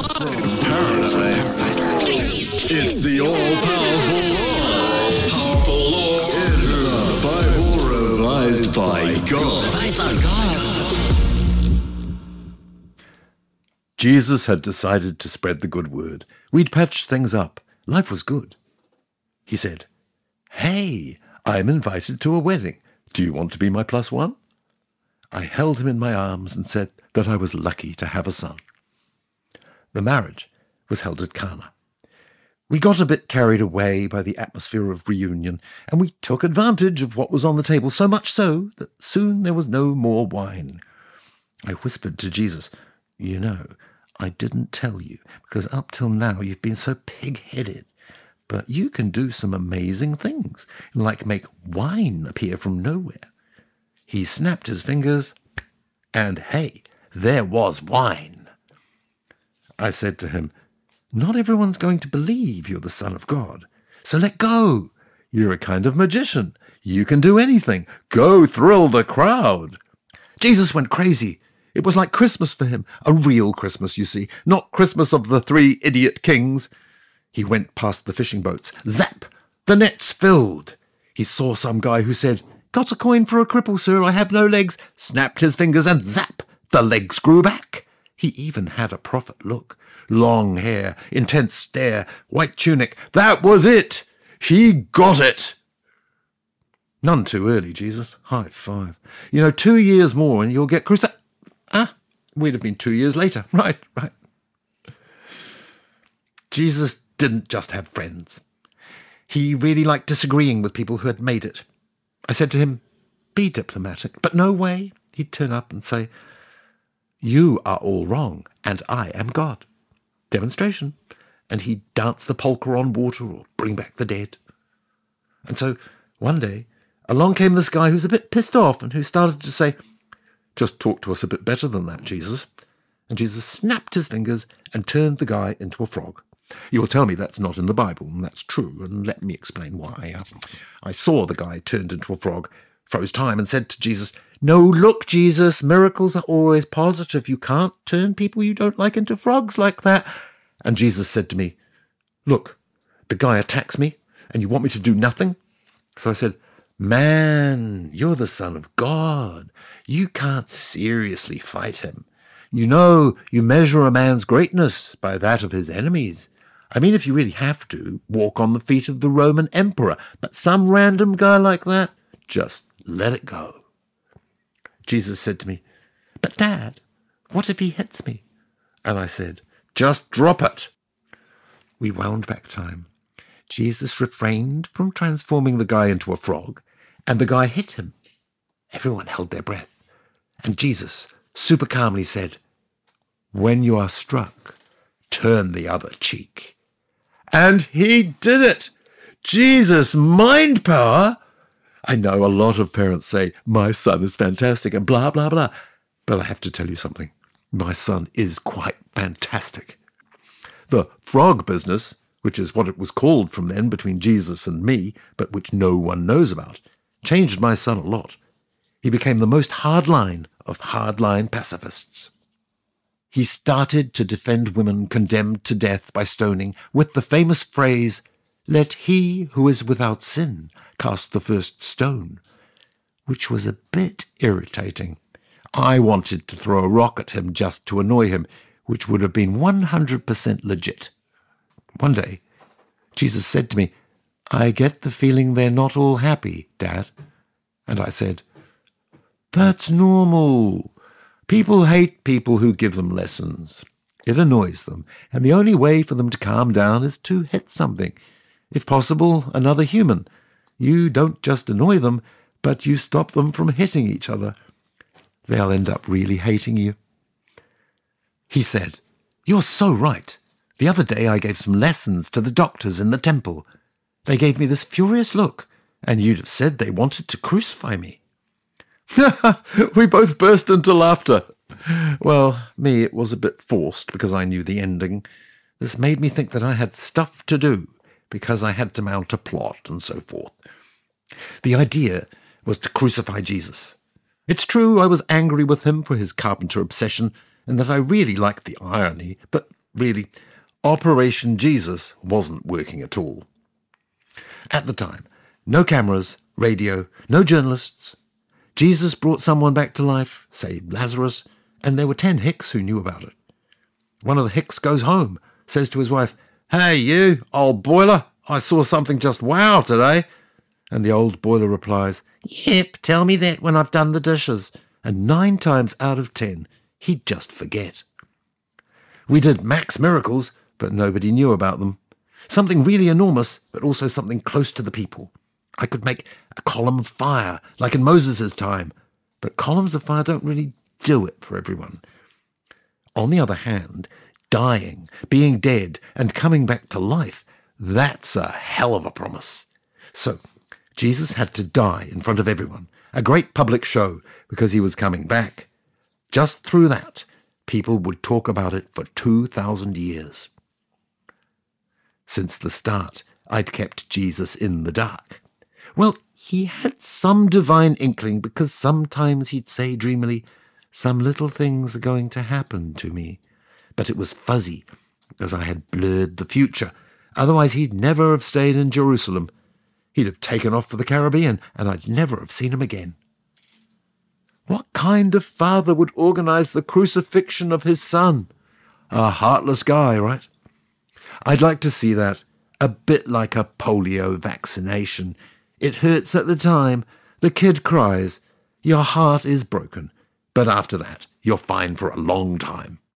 Paradise. It's the all-powerful law in the Bible revised by God. Jesus had decided to spread the good word. We'd patched things up. Life was good. He said, "Hey, I'm invited to a wedding. Do you want to be my plus one?" I held him in my arms and said that I was lucky to have a son. The marriage was held at Cana. We got a bit carried away by the atmosphere of reunion, and we took advantage of what was on the table, so much so that soon there was no more wine. I whispered to Jesus, "You know, I didn't tell you, because up till now you've been so pig-headed. But you can do some amazing things, like make wine appear from nowhere." He snapped his fingers, and hey, there was wine. I said to him, "Not everyone's going to believe you're the Son of God, so let go. You're a kind of magician. You can do anything. Go thrill the crowd." Jesus went crazy. It was like Christmas for him, a real Christmas, you see, not Christmas of the three idiot kings. He went past the fishing boats. Zap! The nets filled. He saw some guy who said, "Got a coin for a cripple, sir, I have no legs," snapped his fingers and zap! The legs grew back. He even had a prophet look. Long hair, intense stare, white tunic. That was it! He got it! None too early, Jesus. High five. 2 years more and you'll get crucified. We'd have been 2 years later. Right. Jesus didn't just have friends. He really liked disagreeing with people who had made it. I said to him, "Be diplomatic," but no way. He'd turn up and say, "You are all wrong, and I am God." Demonstration. And he'd dance the polka on water or bring back the dead. And so, one day, along came this guy who's a bit pissed off and who started to say, "Just talk to us a bit better than that, Jesus." And Jesus snapped his fingers and turned the guy into a frog. You'll tell me that's not in the Bible, and that's true, and let me explain why. I saw the guy turned into a frog, froze time, and said to Jesus, "No, look, Jesus, miracles are always positive. You can't turn people you don't like into frogs like that." And Jesus said to me, "Look, the guy attacks me, and you want me to do nothing?" So I said, "Man, you're the Son of God. You can't seriously fight him. You measure a man's greatness by that of his enemies. I mean, if you really have to, walk on the feet of the Roman emperor. But some random guy like that, just let it go." Jesus said to me, "But Dad, what if he hits me?" And I said, "Just drop it." We wound back time. Jesus refrained from transforming the guy into a frog, and the guy hit him. Everyone held their breath, and Jesus super calmly said, "When you are struck, turn the other cheek." And he did it. Jesus' mind power. I know a lot of parents say, "My son is fantastic," and blah, blah, blah. But I have to tell you something. My son is quite fantastic. The frog business, which is what it was called from then between Jesus and me, but which no one knows about, changed my son a lot. He became the most hardline of hardline pacifists. He started to defend women condemned to death by stoning with the famous phrase, "Let he who is without sin cast the first stone," which was a bit irritating. I wanted to throw a rock at him just to annoy him, which would have been 100% legit. One day, Jesus said to me, "I get the feeling they're not all happy, Dad." And I said, "That's normal. People hate people who give them lessons. It annoys them, and the only way for them to calm down is to hit something. If possible, another human. You don't just annoy them, but you stop them from hitting each other. They'll end up really hating you." He said, "You're so right. The other day I gave some lessons to the doctors in the temple. They gave me this furious look, and you'd have said they wanted to crucify me." We both burst into laughter. Well, me, it was a bit forced because I knew the ending. This made me think that I had stuff to do because I had to mount a plot and so forth. The idea was to crucify Jesus. It's true I was angry with him for his carpenter obsession and that I really liked the irony, but Really, Operation Jesus wasn't working at all. At the time, no cameras, radio, no journalists. Jesus brought someone back to life, say Lazarus, and there were 10 hicks who knew about it. One of the hicks goes home, says to his wife, "Hey you, old boiler, I saw something just wow today." And the old boiler replies, "Yep, tell me that when I've done the dishes." And 9 times out of 10, he'd just forget. We did max miracles, but nobody knew about them. Something really enormous, but also something close to the people. I could make a column of fire, like in Moses' time, but columns of fire don't really do it for everyone. On the other hand, dying, being dead, and coming back to life, that's a hell of a promise. So, Jesus had to die in front of everyone, a great public show, because he was coming back. Just through that, people would talk about it for 2,000 years. Since the start, I'd kept Jesus in the dark. Well, he had some divine inkling, because sometimes he'd say dreamily, "Some little things are going to happen to me." But it was fuzzy, because I had blurred the future. Otherwise, he'd never have stayed in Jerusalem. He'd have taken off for the Caribbean, and I'd never have seen him again. What kind of father would organise the crucifixion of his son? A heartless guy, right? I'd like to see that, a bit like a polio vaccination. It hurts at the time, the kid cries, your heart is broken, but after that, you're fine for a long time.